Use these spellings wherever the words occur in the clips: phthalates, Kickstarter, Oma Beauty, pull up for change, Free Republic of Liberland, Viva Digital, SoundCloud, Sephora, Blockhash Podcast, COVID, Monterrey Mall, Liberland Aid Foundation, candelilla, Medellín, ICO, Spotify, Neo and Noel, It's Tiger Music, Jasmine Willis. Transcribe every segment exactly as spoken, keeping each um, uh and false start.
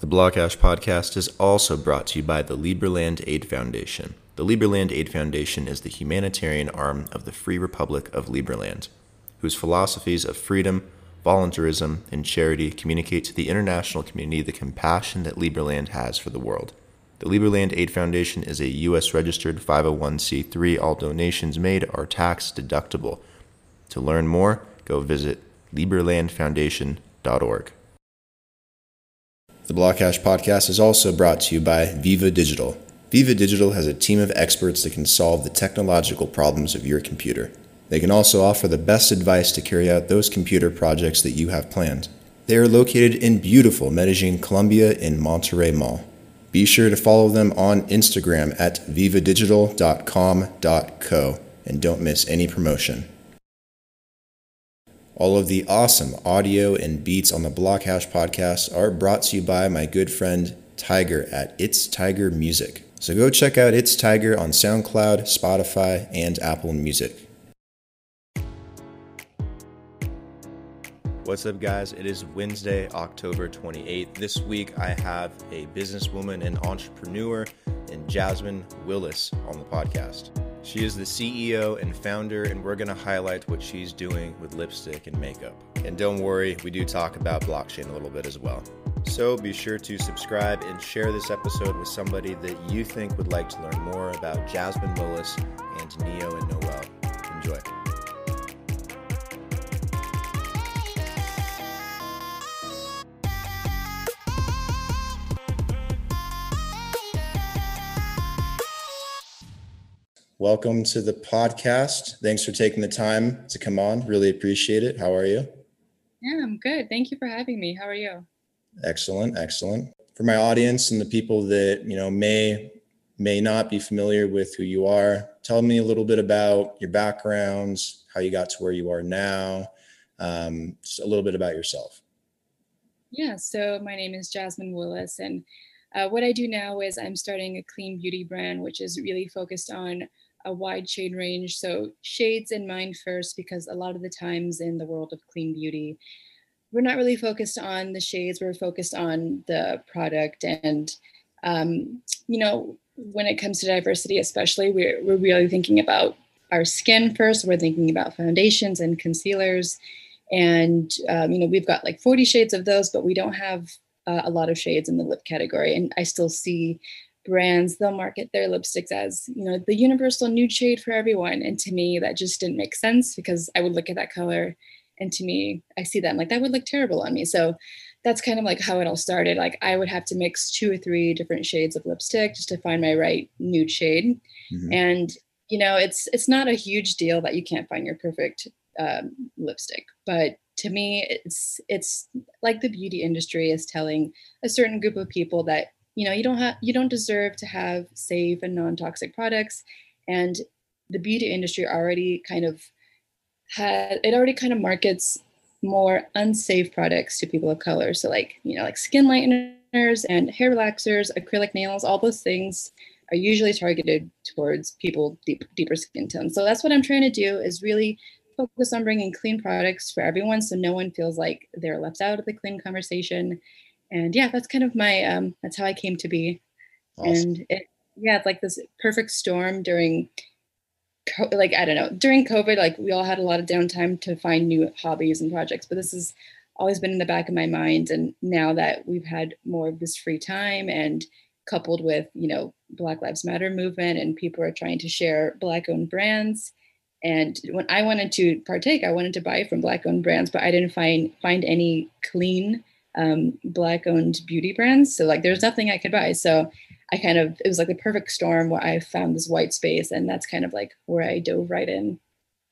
The Blockhash Podcast is also brought to you by the Liberland Aid Foundation. The Liberland Aid Foundation is the humanitarian arm of the Free Republic of Liberland, whose philosophies of freedom, volunteerism, and charity communicate to the international community the compassion that Liberland has for the world. The Liberland Aid Foundation is a U S registered five oh one c three. All donations made are tax deductible. To learn more, go visit liberland foundation dot org. The Blockhash Podcast is also brought to you by Viva Digital. Viva Digital has a team of experts that can solve the technological problems of your computer. They can also offer the best advice to carry out those computer projects that you have planned. They are located in beautiful Medellín, Colombia in Monterrey Mall. Be sure to follow them on Instagram at viva digital dot com dot co and don't miss any promotion. All of the awesome audio and beats on the Blockhash Podcast are brought to you by my good friend Tiger at It's Tiger Music. So go check out It's Tiger on SoundCloud, Spotify, and Apple Music. What's up, guys? It is Wednesday, October twenty-eighth. This week, I have a businesswoman and entrepreneur and Jasmine Willis on the podcast. She is the C E O and founder, and we're going to highlight what she's doing with lipstick and makeup. And don't worry, we do talk about blockchain a little bit as well. So be sure to subscribe and share this episode with somebody that you think would like to learn more about Jasmine Willis and Neo and Noel. Enjoy. Welcome to the podcast. Thanks for taking the time to come on. Really appreciate it. How are you? Yeah, I'm good. Thank you for having me. How are you? Excellent. Excellent. For my audience and the people that, you know, may, may not be familiar with who you are, tell me a little bit about your backgrounds, how you got to where you are now, um, just a little bit about yourself. Yeah. So my name is Jasmine Willis, and uh, what I do now is I'm starting a clean beauty brand, which is really focused on a wide shade range. So shades in mind first, because a lot of the times in the world of clean beauty, we're not really focused on the shades. We're focused on the product. And, um, you know, when it comes to diversity, especially, we're, we're really thinking about our skin first. We're thinking about foundations and concealers. And, um, you know, we've got like forty shades of those, but we don't have uh, a lot of shades in the lip category. And I still see brands, they'll market their lipsticks as, you know, the universal nude shade for everyone. And to me, that just didn't make sense, because I would look at that color and to me, I see that I'm like, that would look terrible on me. So that's kind of like how it all started. Like I would have to mix two or three different shades of lipstick just to find my right nude shade. Mm-hmm. And, you know, it's, it's not a huge deal that you can't find your perfect um, lipstick, but to me, it's, it's like the beauty industry is telling a certain group of people that, you know, you don't have, you don't deserve to have safe and non-toxic products. And the beauty industry already kind of had, it already kind of markets more unsafe products to people of color. So like, you know, like skin lighteners and hair relaxers, acrylic nails, all those things are usually targeted towards people deep, deeper skin tones. So that's what I'm trying to do, is really focus on bringing clean products for everyone, so no one feels like they're left out of the clean conversation. And yeah, that's kind of my, um, that's how I came to be. Awesome. And it, yeah, it's like this perfect storm during, like, I don't know, during COVID, like we all had a lot of downtime to find new hobbies and projects, but this has always been in the back of my mind. And now that we've had more of this free time, and coupled with, you know, Black Lives Matter movement, and people are trying to share Black owned brands. And when I wanted to partake, I wanted to buy from Black owned brands, but I didn't find, find any clean um, Black owned beauty brands. So like, there's nothing I could buy. So I kind of, it was like the perfect storm where I found this white space, and that's kind of like where I dove right in.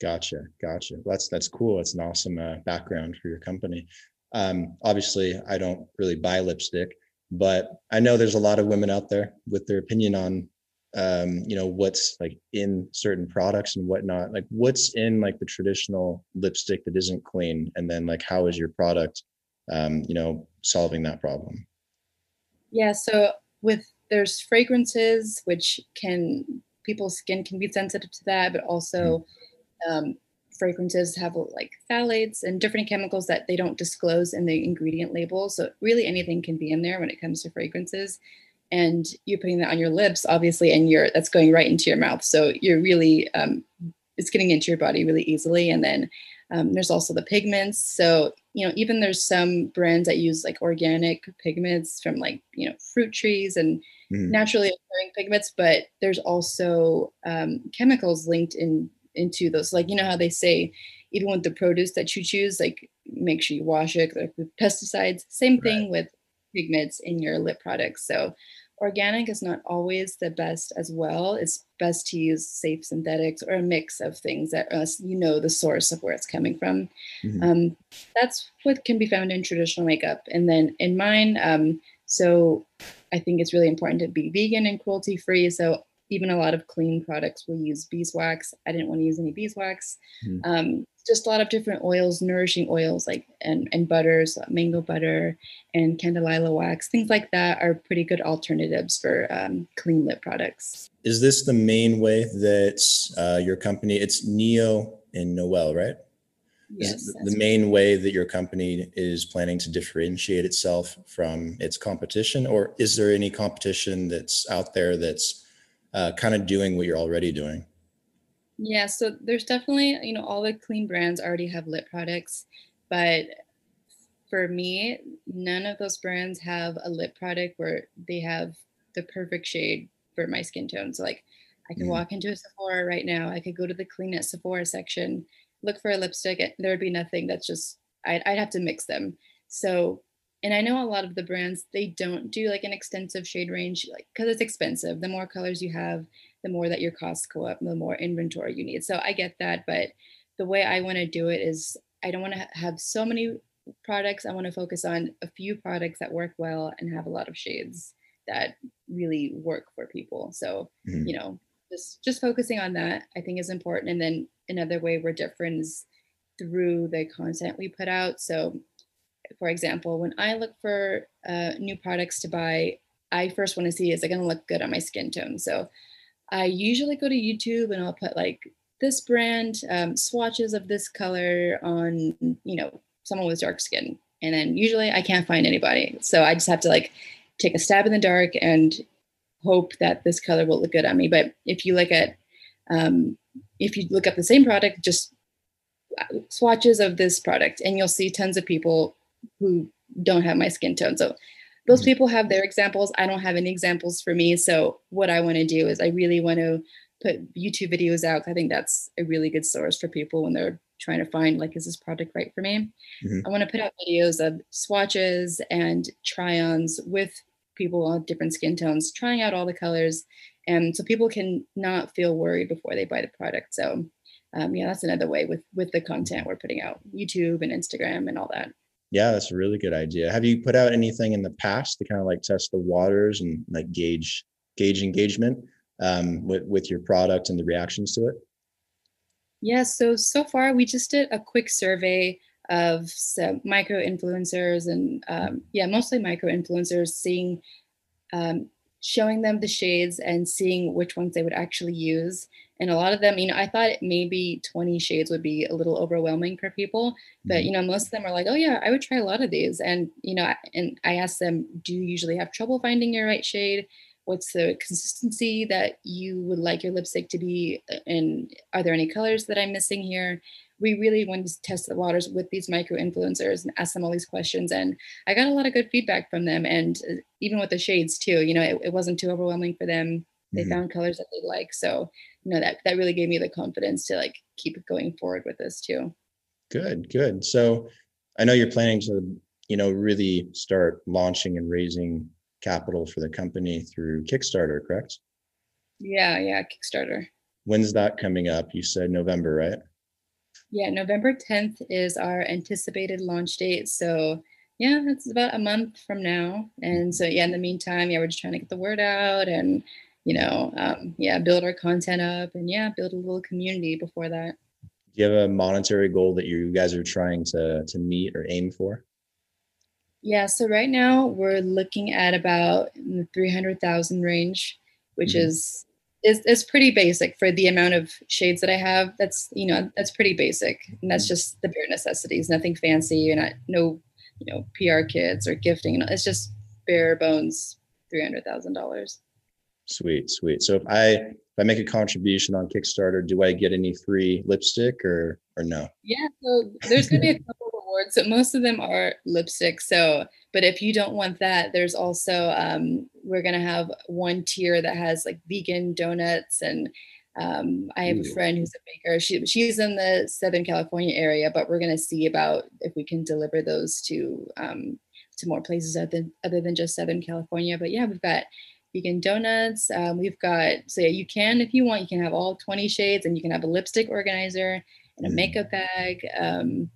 Gotcha. Gotcha. That's, that's cool. That's an awesome uh, background for your company. Um, obviously I don't really buy lipstick, but I know there's a lot of women out there with their opinion on, um, you know, what's like in certain products and whatnot, like what's in like the traditional lipstick that isn't clean. And then like, how is your product Um, you know, solving that problem? Yeah. So with, there's fragrances, which can, people's skin can be sensitive to that, but also um, fragrances have like phthalates and different chemicals that they don't disclose in the ingredient label. So really anything can be in there when it comes to fragrances. And you're putting that on your lips, obviously, and you're that's going right into your mouth. So you're really, um, it's getting into your body really easily. And then um, there's also the pigments. So, you know, even there's some brands that use like organic pigments from like, you know, fruit trees and mm. naturally occurring pigments, but there's also um, chemicals linked in into those. Like, you know how they say, even with the produce that you choose, like make sure you wash it, like with pesticides, same thing right. with pigments in your lip products. So organic is not always the best as well. It's best to use safe synthetics or a mix of things that unless you know the source of where it's coming from. Mm-hmm. Um, that's what can be found in traditional makeup. And then in mine, um, so I think it's really important to be vegan and cruelty free. So even a lot of clean products will use beeswax. I didn't want to use any beeswax. Mm-hmm. Um, just a lot of different oils, nourishing oils, like and, and butters, mango butter and candelilla wax, things like that are pretty good alternatives for um, clean lip products. Is this the main way that uh, your company, it's Neo and Noel, right? Yes. The, the main right. way that your company is planning to differentiate itself from its competition, or is there any competition that's out there that's Uh, kind of doing what you're already doing? Yeah, so there's definitely, you know, all the clean brands already have lip products, but for me, none of those brands have a lip product where they have the perfect shade for my skin tone. So like I can mm. walk into a Sephora right now, I could go to the clean at Sephora section, look for a lipstick, and there'd be nothing that's just, I'd, I'd have to mix them. So And I know a lot of the brands, they don't do like an extensive shade range, like because it's expensive. The more colors you have, the more that your costs go up, the more inventory you need. So I get that. But the way I want to do it is I don't want to ha- have so many products. I want to focus on a few products that work well and have a lot of shades that really work for people. So, mm-hmm. you know, just, just focusing on that, I think is important. And then another way we're different is through the content we put out. So for example, when I look for uh, new products to buy, I first want to see, is it going to look good on my skin tone? So I usually go to YouTube and I'll put like this brand, um, swatches of this color on, you know, someone with dark skin. And then usually I can't find anybody. So I just have to like take a stab in the dark and hope that this color will look good on me. But if you look at, um, if you look up the same product, just swatches of this product, and you'll see tons of people who don't have my skin tone. So those people have their examples. I don't have any examples for me. So what I want to do is I really want to put YouTube videos out. I think that's a really good source for people when they're trying to find like, is this product right for me? Mm-hmm. I want to put out videos of swatches and try-ons with people on different skin tones, trying out all the colors. And so people can not feel worried before they buy the product. So um, yeah, that's another way with, with the content we're putting out, YouTube and Instagram and all that. Yeah, that's a really good idea. Have you put out anything in the past to kind of like test the waters and like gauge gauge engagement um, with, with your product and the reactions to it? Yeah, so, so far we just did a quick survey of some micro-influencers and um, yeah, mostly micro-influencers, seeing, um, showing them the shades and seeing which ones they would actually use. And a lot of them, you know, I thought maybe twenty shades would be a little overwhelming for people, but, you know, most of them are like, oh yeah, I would try a lot of these. And, you know, and I asked them, do you usually have trouble finding your right shade? What's the consistency that you would like your lipstick to be? And are there any colors that I'm missing here? We really wanted to test the waters with these micro-influencers and ask them all these questions. And I got a lot of good feedback from them. And even with the shades too, you know, it, it wasn't too overwhelming for them. They mm-hmm. found colors that they like. So, you know, that, that really gave me the confidence to like keep going forward with this too. Good, good. So I know you're planning to, you know, really start launching and raising capital for the company through Kickstarter, correct? Yeah, yeah, Kickstarter. When's that coming up? You said November, right? Yeah, November tenth is our anticipated launch date. So yeah, it's about a month from now. And so, yeah, in the meantime, yeah, we're just trying to get the word out and, you know, um, yeah, build our content up and yeah, build a little community before that. Do you have a monetary goal that you guys are trying to, to meet or aim for? Yeah. So right now we're looking at about in the three hundred thousand range, which mm-hmm. is is is pretty basic for the amount of shades that I have. That's, you know, that's pretty basic. And that's just the bare necessities, nothing fancy, and not no, you know, P R kits or gifting. It's just bare bones, three hundred thousand dollars. Sweet, sweet. So if I if I make a contribution on Kickstarter, do I get any free lipstick or or no? Yeah, so there's gonna be a couple of awards. So most of them are lipstick. So, but if you don't want that, there's also um, we're gonna have one tier that has like vegan donuts, and um, I have Ooh. a friend who's a baker. She she's in the Southern California area, but we're gonna see about if we can deliver those to um, to more places other than other than just Southern California. But yeah, we've got vegan donuts. Um, we've got, so yeah, you can, if you want, you can have all twenty shades, and you can have a lipstick organizer and a makeup bag. Um,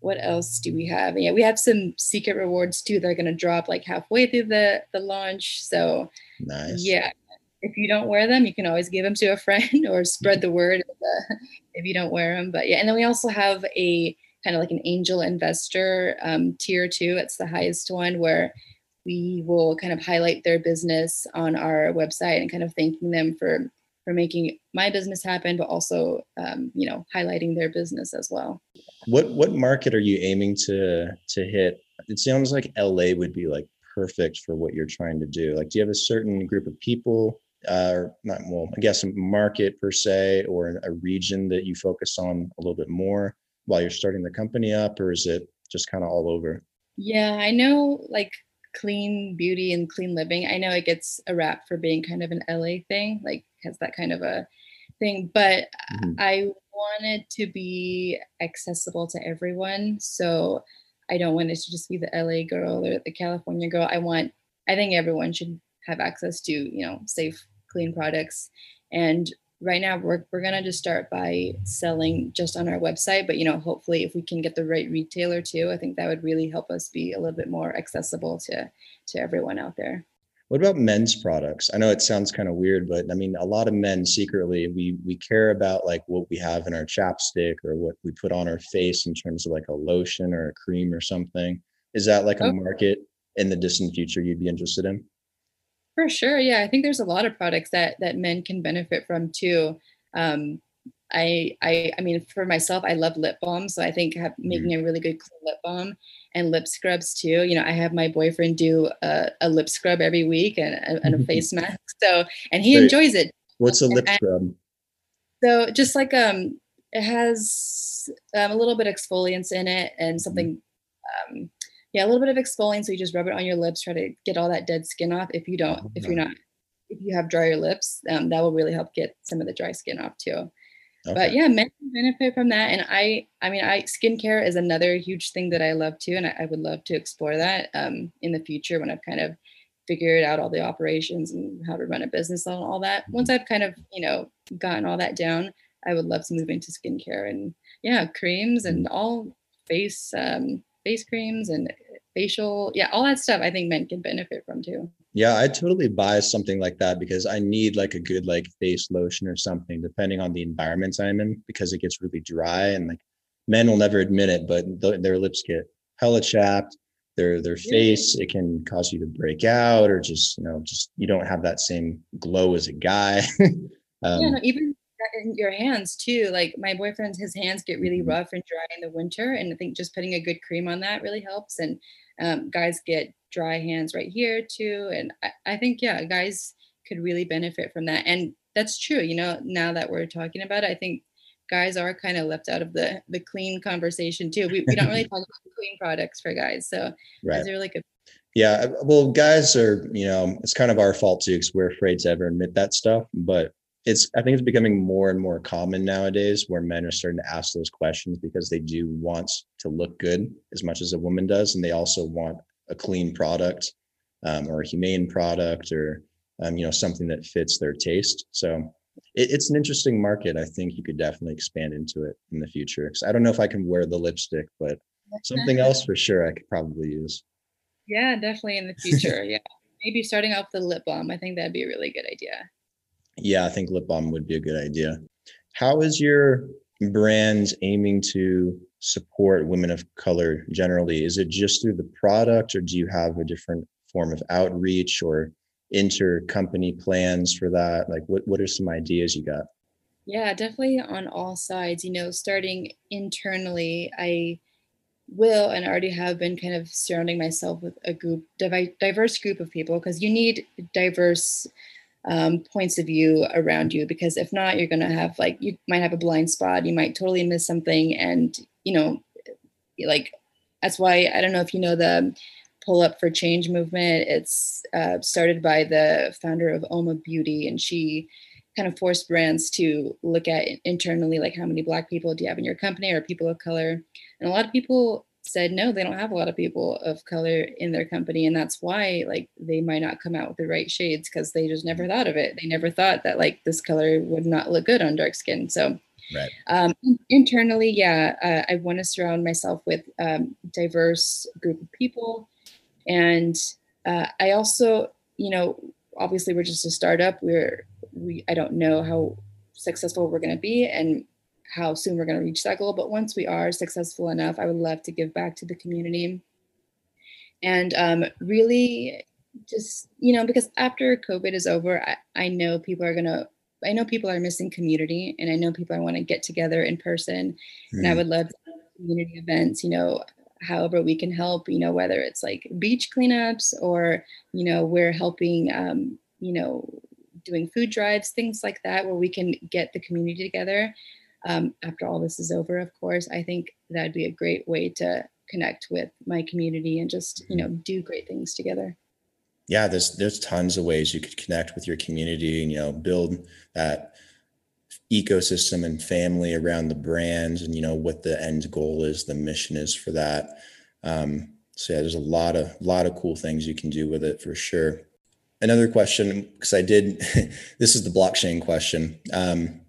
what else do we have? And yeah, we have some secret rewards too. They're going to drop like halfway through the, the launch. So nice. Yeah, if you don't wear them, you can always give them to a friend or spread the word if, uh, if you don't wear them. But yeah, and then we also have a kind of like an angel investor um, tier too. It's the highest one, where we will kind of highlight their business on our website and kind of thanking them for, for making my business happen, but also, um, you know, highlighting their business as well. What what market are you aiming to to hit? It sounds like L A would be like perfect for what you're trying to do. Like, do you have a certain group of people, uh, or not, well, I guess a market per se, or a region that you focus on a little bit more while you're starting the company up, or is it just kind of all over? Yeah, I know, like, clean beauty and clean living, I know it gets a rap for being kind of an L A thing, like has that kind of a thing, but mm-hmm. I want it to be accessible to everyone. So I don't want it to just be the L A girl or the California girl. I want, I think everyone should have access to, you know, safe, clean products. And right now we're, we're going to just start by selling just on our website, but, you know, hopefully if we can get the right retailer too, I think that would really help us be a little bit more accessible to, to everyone out there. What about men's products? I know it sounds kind of weird, but I mean, a lot of men secretly, we, we care about like what we have in our chapstick or what we put on our face in terms of like a lotion or a cream or something. Is that like a okay. market in the distant future you'd be interested in? For sure. Yeah. I think there's a lot of products that, that men can benefit from too. Um, I, I, I mean, for myself, I love lip balm. So I think have, making a really good lip balm and lip scrubs too. You know, I have my boyfriend do a, a lip scrub every week and a, and a face mask. So, and he Wait, enjoys it. What's a lip scrub? I, so just like, um, it has um, a little bit of exfoliants in it and something, um, Yeah, a little bit of exfoliant. So you just rub it on your lips, try to get all that dead skin off. If you don't, if you're not, if you have drier lips, um, that will really help get some of the dry skin off too. Okay. But yeah, men can benefit from that. And I, I mean, I skincare is another huge thing that I love too. And I, I would love to explore that um, in the future when I've kind of figured out all the operations and how to run a business and all that. Once I've kind of, you know, gotten all that down, I would love to move into skincare and yeah, creams and all face, um, face creams and facial, yeah, all that stuff I think men can benefit from too. Yeah, I totally buy something like that because I need like a good like face lotion or something depending on the environment I'm in, because it gets really dry and like men will never admit it, but th- their lips get hella chapped, their their face, it can cause you to break out or just, you know, just you don't have that same glow as a guy. um, yeah, no, even in your hands too, like my boyfriend's, his hands get really rough and dry in the winter, and I think just putting a good cream on that really helps. And um, guys get dry hands right here too, and I, I think yeah guys could really benefit from that. And that's true, you know, now that we're talking about it, I think guys are kind of left out of the the clean conversation too. We, we don't really talk about clean products for guys, so right. That's a really good. Yeah, well guys are, you know, it's kind of our fault too because we're afraid to ever admit that stuff, but It's, I think it's becoming more and more common nowadays where men are starting to ask those questions because they do want to look good as much as a woman does. And they also want a clean product um, or a humane product or, um, you know, something that fits their taste. So it, it's an interesting market. I think you could definitely expand into it in the future. Because I don't know if I can wear the lipstick, but something else for sure I could probably use. Yeah, definitely in the future. Yeah. Maybe starting off the lip balm. I think that'd be a really good idea. Yeah, I think lip balm would be a good idea. How is your brand aiming to support women of color generally? Is it just through the product, or do you have a different form of outreach or intercompany plans for that? Like, what, what are some ideas you got? Yeah, definitely on all sides, you know, starting internally, I will and already have been kind of surrounding myself with a group, diverse group of people, because you need diverse um, points of view around you, because if not, you're going to have like, you might have a blind spot, you might totally miss something. And, you know, like, that's why, I don't know if you know the Pull Up for Change movement. It's uh, started by the founder of Oma Beauty, and she kind of forced brands to look at internally, like, how many Black people do you have in your company, or people of color? And a lot of people said, no, they don't have a lot of people of color in their company. And that's why, like, they might not come out with the right shades, because they just never thought of it. They never thought that, like, this color would not look good on dark skin. So right. um, internally, yeah, uh, I want to surround myself with a um, diverse group of people. And uh, I also, you know, obviously we're just a startup. We're, we, I don't know how successful we're going to be and how soon we're going to reach that goal. But once we are successful enough, I would love to give back to the community. And um, really just, you know, because after COVID is over, I, I know people are going to, I know people are missing community, and I know people want to get together in person. Mm-hmm. And I would love to have community events, you know, however we can help, you know, whether it's like beach cleanups, or, you know, we're helping, um, you know, doing food drives, things like that, where we can get the community together. Um, after all this is over, of course, I think that'd be a great way to connect with my community and just, you know, do great things together. Yeah, there's, there's tons of ways you could connect with your community and, you know, build that ecosystem and family around the brands, and, you know, what the end goal is, the mission is for that. Um, so yeah, there's a lot of, lot of cool things you can do with it for sure. Another question, because I did, this is the blockchain question. Um,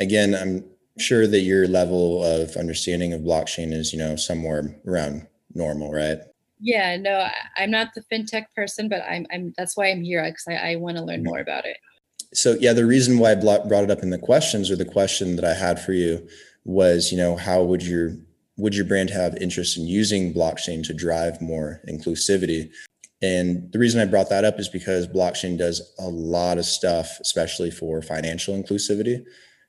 again, I'm sure that your level of understanding of blockchain is, you know, somewhere around normal, right? Yeah, no, I, I'm not the fintech person, but I'm, I'm, that's why I'm here, because I, I want to learn more about it. So yeah, the reason why I brought it up in the questions, or the question that I had for you, was, you know, how would your, would your brand have interest in using blockchain to drive more inclusivity? And the reason I brought that up is because blockchain does a lot of stuff, especially for financial inclusivity.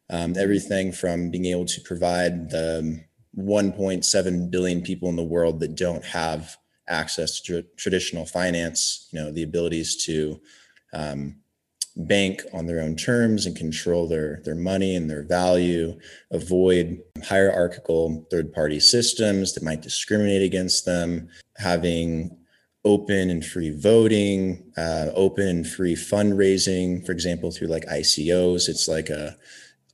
Um, everything from being able to provide the one point seven billion people in the world that don't have access to tr- traditional finance, you know, the abilities to, um, bank on their own terms and control their, their money and their value, avoid hierarchical third-party systems that might discriminate against them, having open and free voting, uh, open and free fundraising, for example, through like I C Os. It's like a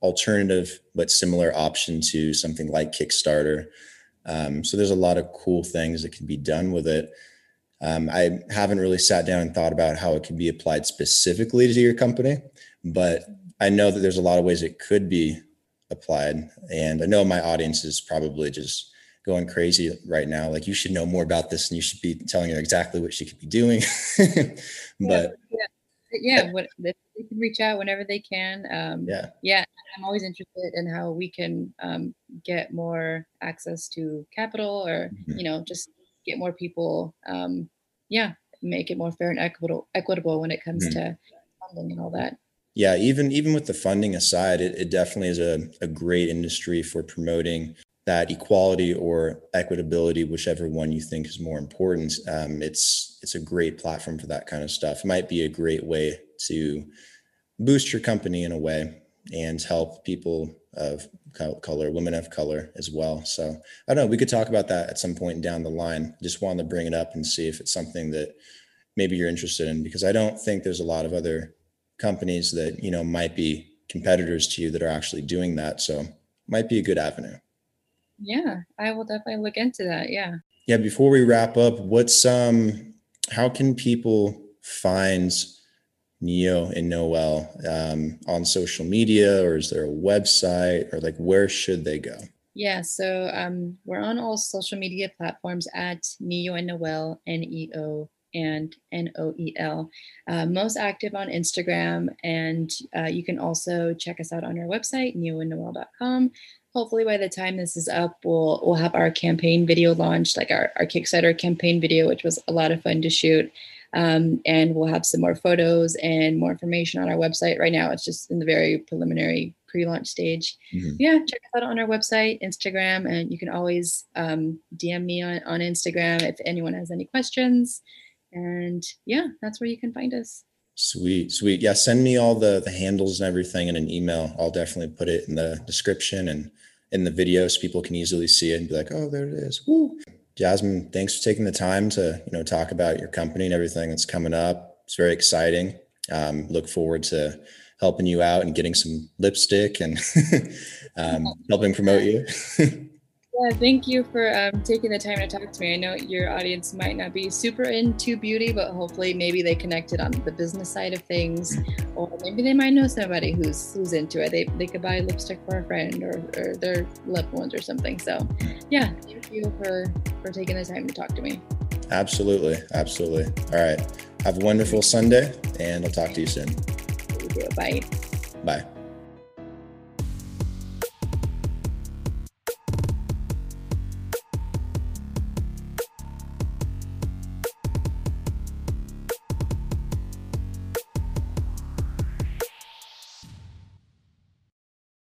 alternative but similar option to something like Kickstarter. Um, so there's a lot of cool things that can be done with it. Um, I haven't really sat down and thought about how it could be applied specifically to your company, but I know that there's a lot of ways it could be applied. And I know my audience is probably just going crazy right now. Like, you should know more about this, and you should be telling her exactly what she could be doing. But yeah, yeah, what, they can reach out whenever they can. Um, yeah, yeah. I'm always interested in how we can um, get more access to capital, or mm-hmm. you know, just get more people, um, yeah, make it more fair and equitable, equitable when it comes mm-hmm. to funding and all that. Yeah, even even with the funding aside, it, it definitely is a, a great industry for promoting that equality or equitability, whichever one you think is more important. Um, it's it's a great platform for that kind of stuff. It might be a great way to boost your company in a way and help people of color, women of color as well. So I don't know, we could talk about that at some point down the line. Just wanted to bring it up and see if it's something that maybe you're interested in, because I don't think there's a lot of other companies that, you know, might be competitors to you that are actually doing that. So might be a good avenue. Yeah, I will definitely look into that. Yeah. Yeah. Before we wrap up, what's, um, how can people find Neo and Noel um, on social media, or is there a website, or like, where should they go? Yeah, so um, we're on all social media platforms at Neo and Noel, N E O and N O E L. Uh, most active on Instagram, and uh, you can also check us out on our website, neo and noel dot com. Hopefully by the time this is up, we'll we'll have our campaign video launched, like our, our Kickstarter campaign video, which was a lot of fun to shoot. Um, and we'll have some more photos and more information on our website. Right now, it's just in the very preliminary pre-launch stage. Mm-hmm. Yeah, check us out on our website, Instagram, and you can always um, D M me on, on Instagram if anyone has any questions. And yeah, that's where you can find us. Sweet, sweet. Yeah, send me all the, the handles and everything in an email. I'll definitely put it in the description and in the video so people can easily see it and be like, oh, there it is. Woo. Jasmine, thanks for taking the time to, you know, talk about your company and everything that's coming up. It's very exciting. Um, look forward to helping you out and getting some lipstick and um, helping promote you. Yeah, thank you for um, taking the time to talk to me. I know your audience might not be super into beauty, but hopefully maybe they connected on the business side of things, or maybe they might know somebody who's who's into it. They they could buy lipstick for a friend or, or their loved ones or something. So yeah, thank you for, for taking the time to talk to me. Absolutely. Absolutely. All right. Have a wonderful Sunday and I'll talk to you soon. Thank you. Bye. Bye.